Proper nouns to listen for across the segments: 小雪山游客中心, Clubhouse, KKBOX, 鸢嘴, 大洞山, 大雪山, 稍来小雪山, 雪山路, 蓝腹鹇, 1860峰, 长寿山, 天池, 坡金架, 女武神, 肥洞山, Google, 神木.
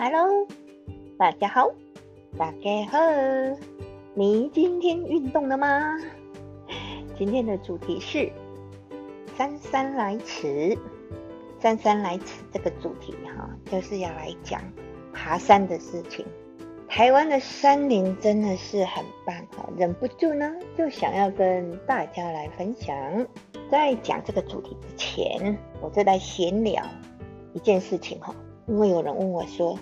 Hello， 大家好，大家好，你今天运动了吗？今天的主题是姍姍来迟。姍姍来迟这个主题就是要来讲爬山的事情。台湾的山林真的是很棒，忍不住呢就想要跟大家来分享。在讲这个主题之前，我就来闲聊一件事情哈。因为有人问我说：“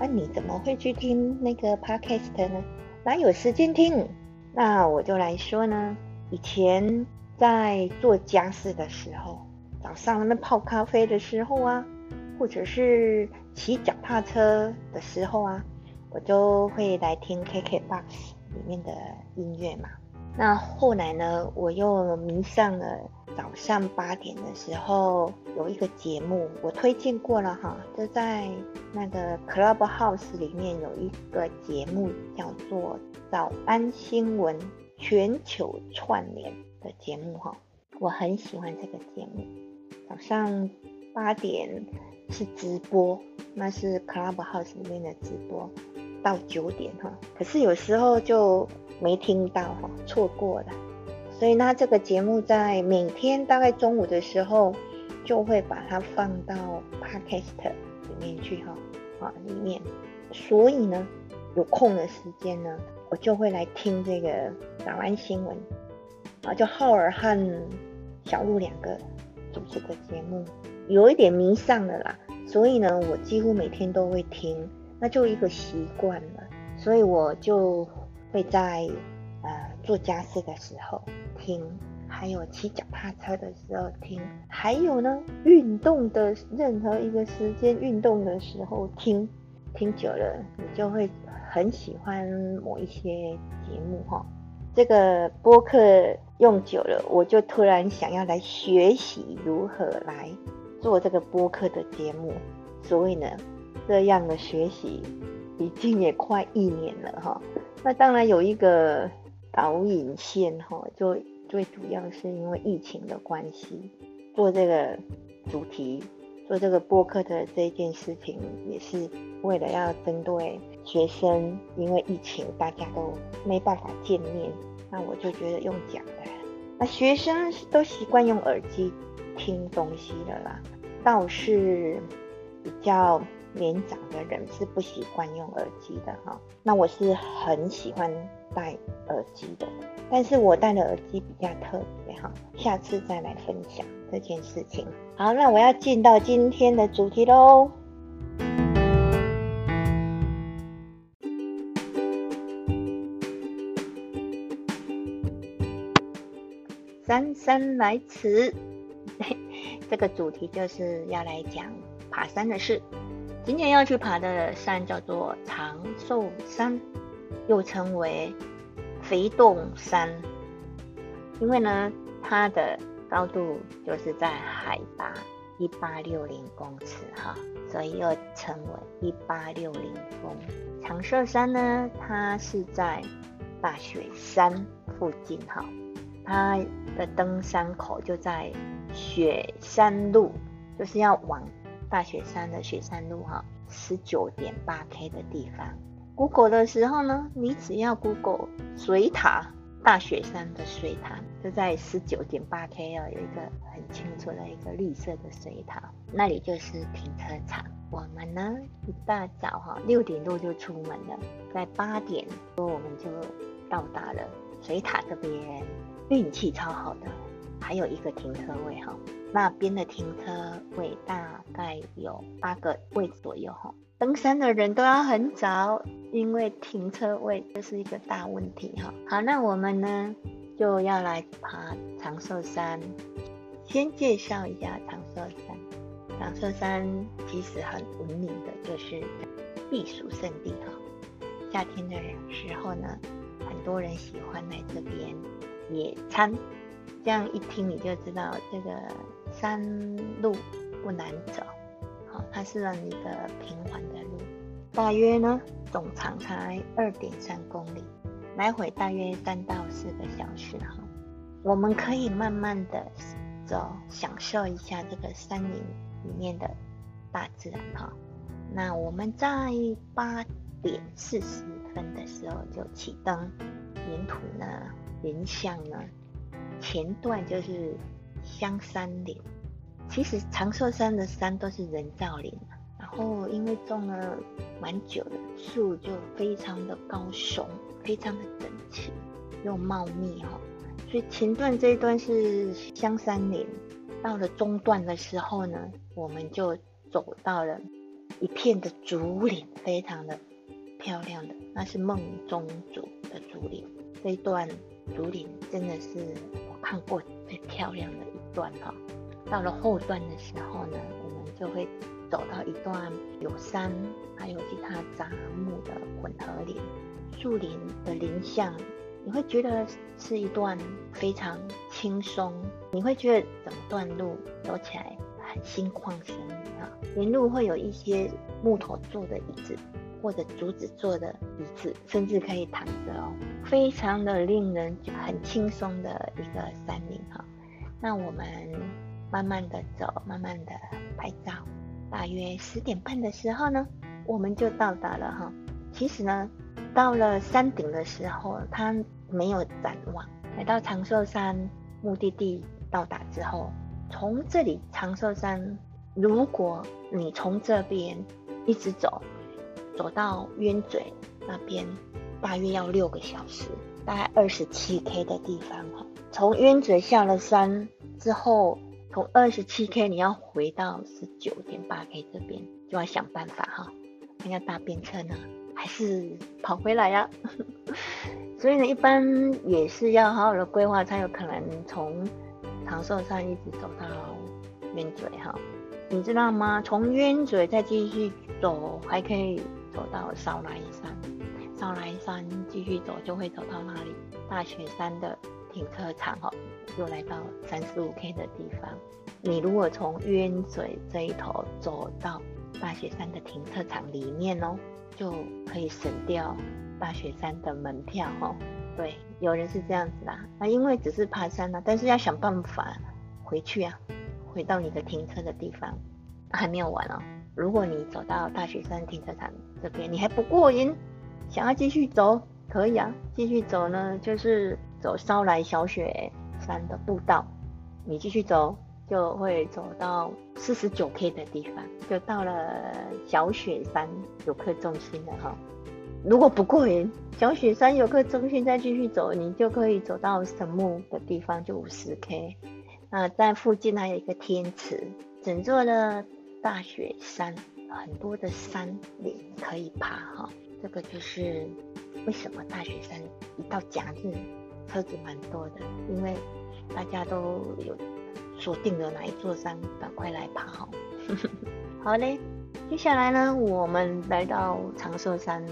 啊，你怎么会去听那个 podcast 呢？哪有时间听？”那我就来说呢，以前在做家事的时候，早上那边泡咖啡的时候啊，或者是骑脚踏车的时候啊，我就会来听 KKBOX 里面的音乐嘛。那后来呢，我又迷上了早上8点的时候有一个节目，我推荐过了哈，就在那个 Clubhouse 里面有一个节目叫做早安新闻全球串联的节目哈，我很喜欢这个节目。早上8点是直播，那是 Clubhouse 里面的直播，到9点哈。可是有时候就没听到哈，错过了。所以呢，这个节目在每天大概中午的时候，就会把它放到 podcast 里面去哈，里面。所以呢，有空的时间呢，我就会来听这个早安新闻，啊，就浩尔和小鹿两个主持的节目，有一点迷上了啦。所以呢，我几乎每天都会听，那就一个习惯了。所以我就会在做家事的时候听，还有骑脚踏车的时候听，还有呢运动的任何一个时间运动的时候听，听久了你就会很喜欢某一些节目哈。这个播客用久了，我就突然想要来学习如何来做这个播客的节目，所以呢，这样的学习已经也快1年了哈。那当然有一个导引线哈，就最主要是因为疫情的关系，做这个主题、做这个播客的这件事情，也是为了要针对学生，因为疫情大家都没办法见面，那我就觉得用讲的，那学生都习惯用耳机听东西了啦，倒是比较年长的人是不习惯用耳机的哈，那我是很喜欢戴耳机的，但是我戴的耳机比较特别哈，下次再来分享这件事情。好，那我要进到今天的主题咯。姍姍来迟，这个主题就是要来讲爬山的事。今天要去爬的山叫做长寿山，又称为肥洞山，因为呢，它的高度就是在海拔1860公尺哈，所以又称为1860峰。长寿山呢，它是在大雪山附近哈，它的登山口就在雪山路，就是要往大雪山的雪山路哈， 19.8K 的地方。 Google 的时候呢，你只要 Google 水塔，大雪山的水塔就在 19.8K 有一个很清楚的一个绿色的水塔，那里就是停车场。我们呢一大早哈，6点多就出门了，在8点多我们就到达了水塔这边，运气超好的，还有一个停车位哈，那边的停车位大概有8个位左右哈。登山的人都要很早，因为停车位这是一个大问题哈。好，那我们呢就要来爬长寿山。先介绍一下长寿山。长寿山其实很闻名的就是避暑胜地哈，夏天的时候呢，很多人喜欢来这边野餐。这样一听你就知道这个山路不难走，好，它是让一个平缓的路，大约呢总长才 2.3 公里，来回大约3到4个小时哈。我们可以慢慢的走，享受一下这个山林里面的大自然哈。那我们在8:40的时候就启灯，沿途呢，沿向呢，前段就是香山林。其实长寿山的山都是人造林，然后因为种了蛮久的树，就非常的高耸，非常的整齐又茂密哦。所以前段这一段是香山林，到了中段的时候呢，我们就走到了一片的竹林，非常的漂亮的，那是孟宗竹的竹林。这一段竹林真的是我看过最漂亮的一段哦。到了后段的时候呢，我们就会走到一段有山还有其他杂木的混合林，树林的林相，你会觉得是一段非常轻松，你会觉得整段路走起来很心旷神怡啊。沿路会有一些木头做的椅子或者竹子做的椅子，甚至可以躺着哦，非常的令人很轻松的一个山林哈。那我们慢慢的走，慢慢的拍照，大约10:30的时候呢，我们就到达了哈。其实呢，到了山顶的时候，它没有展望。来到长寿山目的地到达之后，从这里长寿山，如果你从这边一直走，走到鸢嘴那边，大约要6个小时，大概27K 的地方哈。从鸢嘴下了山之后，从 27K 你要回到 19.8K 这边，就要想办法哈，看要搭便车呢还是跑回来呀所以呢，一般也是要好好的规划，才有可能从长寿山一直走到鸢嘴哈。你知道吗？从鸢嘴再继续走，还可以走到少来山，少来山继续走就会走到哪里？大雪山的停车场哦，又来到 35K 的地方。你如果从鸢嘴这一头走到大雪山的停车场里面哦，就可以省掉大雪山的门票哦。对，有人是这样子啦。那因为只是爬山啦，但是要想办法回去啊，回到你的停车的地方。还没有完哦，如果你走到大雪山停车场这边，你还不过瘾，想要继续走，可以啊，继续走呢，就是走稍来小雪山的步道，你继续走就会走到 49K 的地方，就到了小雪山游客中心了哈。如果不过瘾，小雪山游客中心再继续走，你就可以走到神木的地方，就 50K。那在附近还有一个天池，整座的大雪山很多的山林可以爬哈。这个就是为什么大雪山一到假日车子蛮多的，因为大家都有锁定了哪一座山，赶快来爬好。好嘞，接下来呢，我们来到长寿山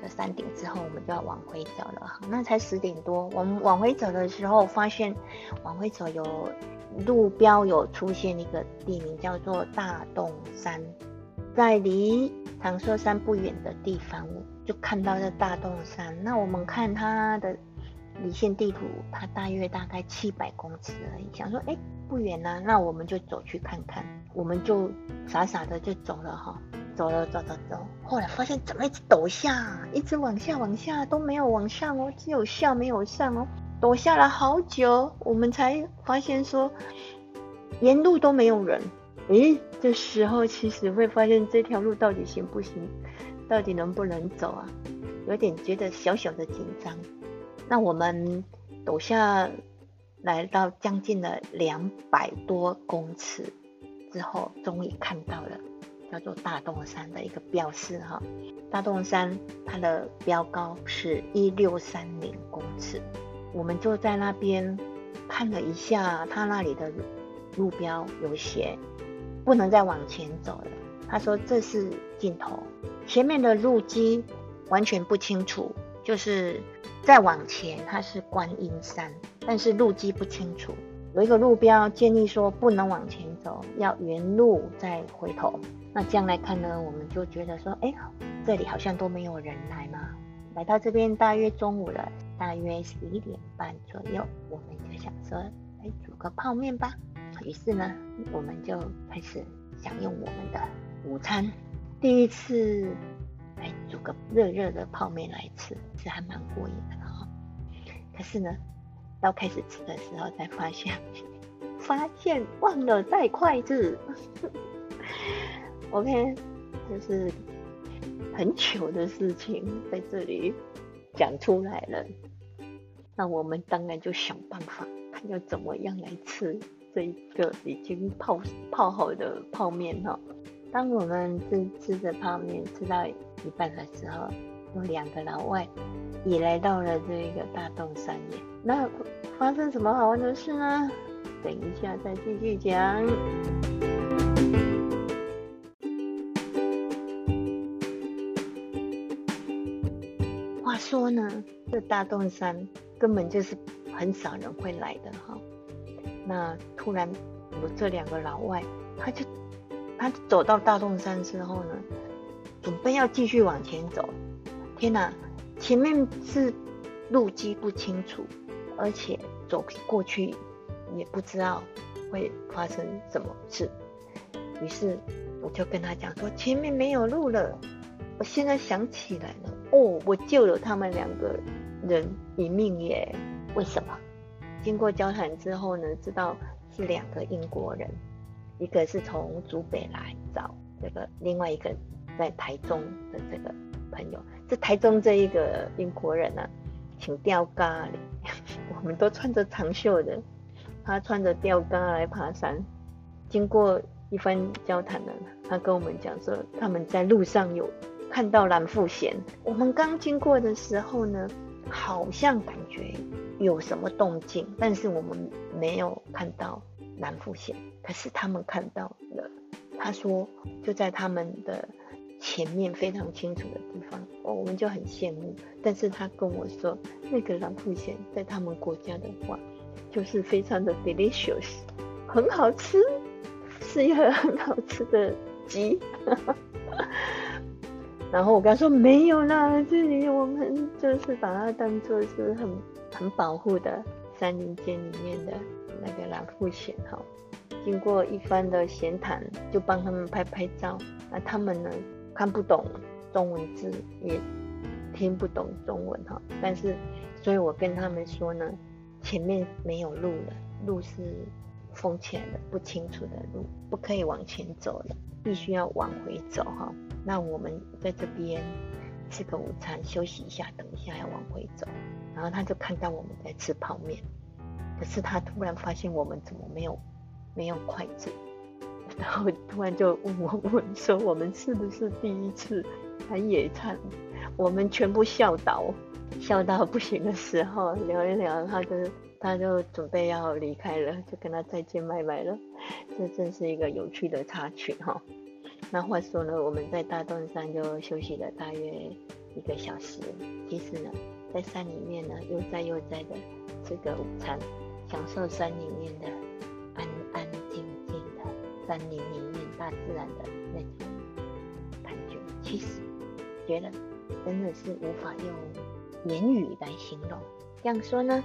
的山顶之后，我们就要往回走了。那才10点多，我们往回走的时候，发现往回走有路标有出现一个地名叫做大洞山，在离长寿山不远的地方，就看到这大洞山。那我们看它的离线地图，它大概700公尺而已，想说不远啊，那我们就走去看看。我们就傻傻的就走了哈，走，后来发现怎么一直陡下，一直往下都没有往上哦，只有下没有上哦，陡下了好久，我们才发现说沿路都没有人。这时候其实会发现这条路到底行不行，到底能不能走啊，有点觉得小小的紧张。那我们陡下来到将近了200多公尺之后，终于看到了叫做大洞山的一个标示哈。大洞山它的标高是1630公尺，我们就在那边看了一下，它那里的路标有写不能再往前走了，他说这是尽头，前面的路基完全不清楚，就是再往前它是观音山，但是路基不清楚，有一个路标建议说不能往前走，要原路再回头。那这样来看呢，我们就觉得说这里好像都没有人来嘛。来到这边大约中午了，大约11:30左右，我们就想说来煮个泡面吧。于是呢，我们就开始享用我们的午餐。第一次来煮个热热的泡面来吃，是还蛮过瘾的哈。可是呢，到开始吃的时候才发现忘了带筷子。OK， 这是很糗的事情，在这里讲出来了。那我们当然就想办法，看要怎么样来吃这一个已经 泡好的泡面哈。当我们吃着泡面吃到一半的时候，有两个老外也来到了这一个大洞山野。那发生什么好玩的事呢？等一下再继续讲。话说呢，这大洞山根本就是很少人会来的哈。那突然有这两个老外，他走到大洞山之后呢，准备要继续往前走。天哪，前面是路基不清楚，而且走过去也不知道会发生什么事。于是我就跟他讲说，前面没有路了，我现在想起来了，我救了他们两个人一命耶。为什么？经过交谈之后呢，知道是两个英国人，一个是从竹北来找这个，另外一个在台中的这个朋友。这台中这一个英国人啊，请吊嘎哩，我们都穿着长袖的，他穿着吊嘎来爬山。经过一番交谈呢，他跟我们讲说，他们在路上有看到蓝腹鹇。我们刚经过的时候呢，好像感觉有什么动静，但是我们没有看到蓝腹鹇，可是他们看到了。他说就在他们的前面非常清楚的地方，我们就很羡慕。但是他跟我说，那个蓝腹鹇在他们国家的话，就是非常的 delicious， 很好吃，是一个很好吃的鸡。然后我跟他说，没有啦，这里我们就是把它当作是很保护的山林间里面的那个蓝腹鹇哈。经过一番的闲谈，就帮他们拍照。那他们呢，看不懂中文字，也听不懂中文哈。但是，所以我跟他们说呢，前面没有路了，路是封起来的，不清楚的路，不可以往前走了，必须要往回走哈。那我们在这边吃个午餐，休息一下，等一下要往回走。然后他就看到我们在吃泡面，可是他突然发现我们怎么没有筷子，然后突然就问我们说，我们是不是第一次来野餐？我们全部笑到不行的时候，聊一聊，他就准备要离开了，就跟他再见拜拜了。这真是一个有趣的插曲哈。那话说呢，我们在大洞山就休息了大约1个小时。其实呢，在山里面呢，悠哉的吃个午餐，享受山里面的安静的山林里面大自然的那种感觉。其实觉得真的是无法用言语来形容。这样说呢，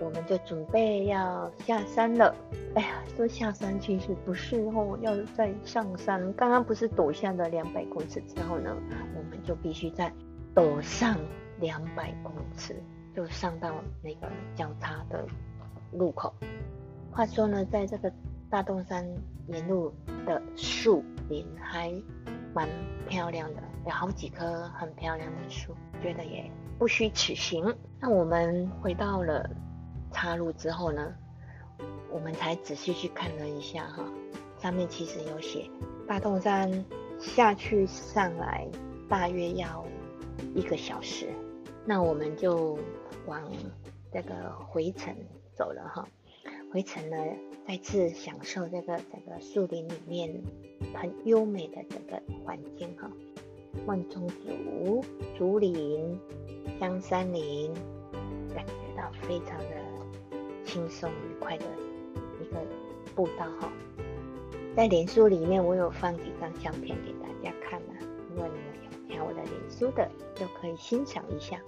我们就准备要下山了。哎呀，说下山其实不是哦，要再上山。刚刚不是陡下了200公尺之后呢，我们就必须再陡上200公尺，就上到那个交叉的路口。话说呢，在这个大洞山沿路的树林还蛮漂亮的，有好几棵很漂亮的树，觉得也不虚此行。那我们回到了岔路之后呢，我们才仔细去看了一下哈，上面其实有写大洞山下去上来大约要1个小时。那我们就往这个回程走了哈。回程呢，再次享受这个整个树林里面很优美的整个环境哈，万钟竹、竹林、香山林，感觉到非常的轻松愉快的一个步道哈。在脸书里面，我有放几张相片给大家看了，如果你们有看我的脸书的，就可以欣赏一下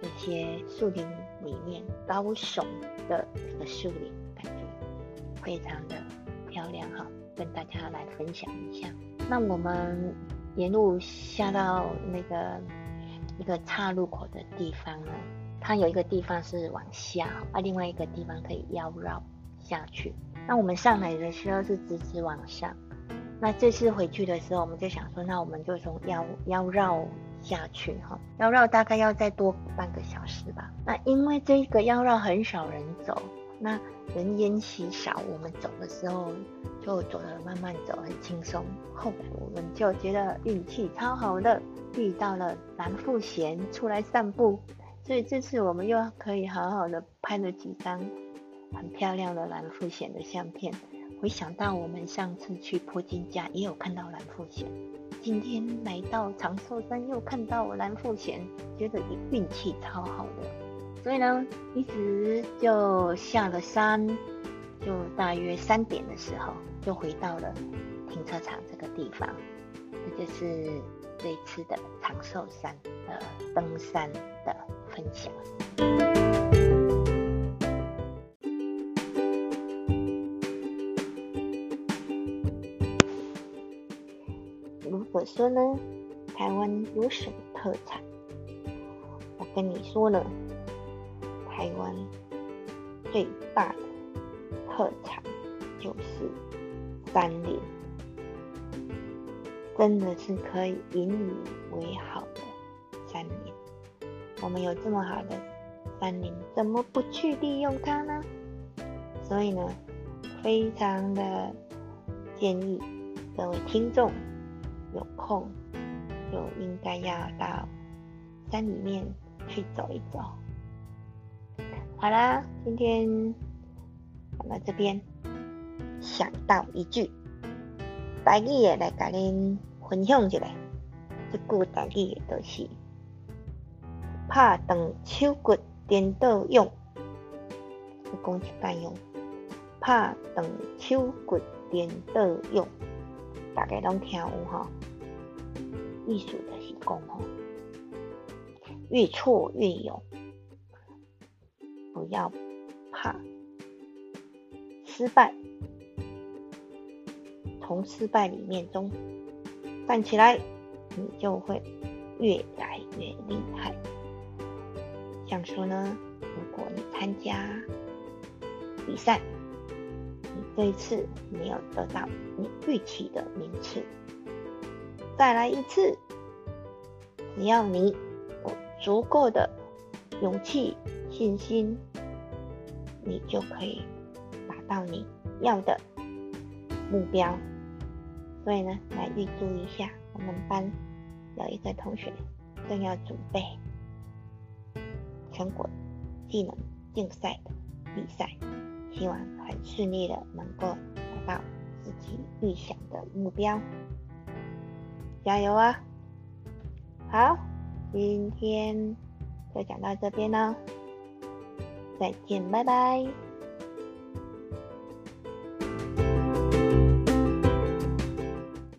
这些树林里面高耸的这个树林，感觉非常的漂亮哈，跟大家来分享一下。那我们沿路下到那个一个岔路口的地方呢，它有一个地方是往下，另外一个地方可以腰绕下去。那我们上来的时候是直直往上，那这次回去的时候我们就想说，那我们就从腰绕下去，腰绕大概要再多半个小时吧。那因为这个腰绕很少人走，那人烟稀少，我们走的时候就走得慢慢走，很轻松。后来我们就觉得运气超好的，遇到了蓝腹鹇出来散步，所以这次我们又可以好好的拍了几张很漂亮的蓝腹鹇的相片。回想到我们上次去坡金架也有看到蓝腹鹇，今天来到长寿山又看到蓝腹鹇，觉得运气超好的。所以呢，一直就下了山，就大约3点的时候就回到了停车场这个地方。这就是这一次的长寿山的登山的分享。如果说呢，台湾有什么特产，我跟你说呢，台湾最大的特产就是山林，真的是可以引以为豪的山林。我们有这么好的山林，怎么不去利用它呢？所以呢，非常的建议各位听众有空就应该要到山里面去走一走。好啦，今天讲到这边，想到一句台语的来甲恁分享一下。这句台语的就是“拍断手骨颠倒用”。我讲一摆用，“拍断手骨颠倒用”，大家拢听有吼。意思就是讲吼，越挫越勇。不要怕失败，从失败里面中站起来，你就会越来越厉害。像说呢，如果你参加比赛，你这一次没有得到你预期的名次，再来一次，只要你有足够的勇气、信心，你就可以达到你要的目标。所以呢，来预祝一下，我们班有一个同学正要准备全国技能竞赛的比赛，希望很顺利的能够达到自己预想的目标，加油啊！好，今天就讲到这边了，再见，拜拜。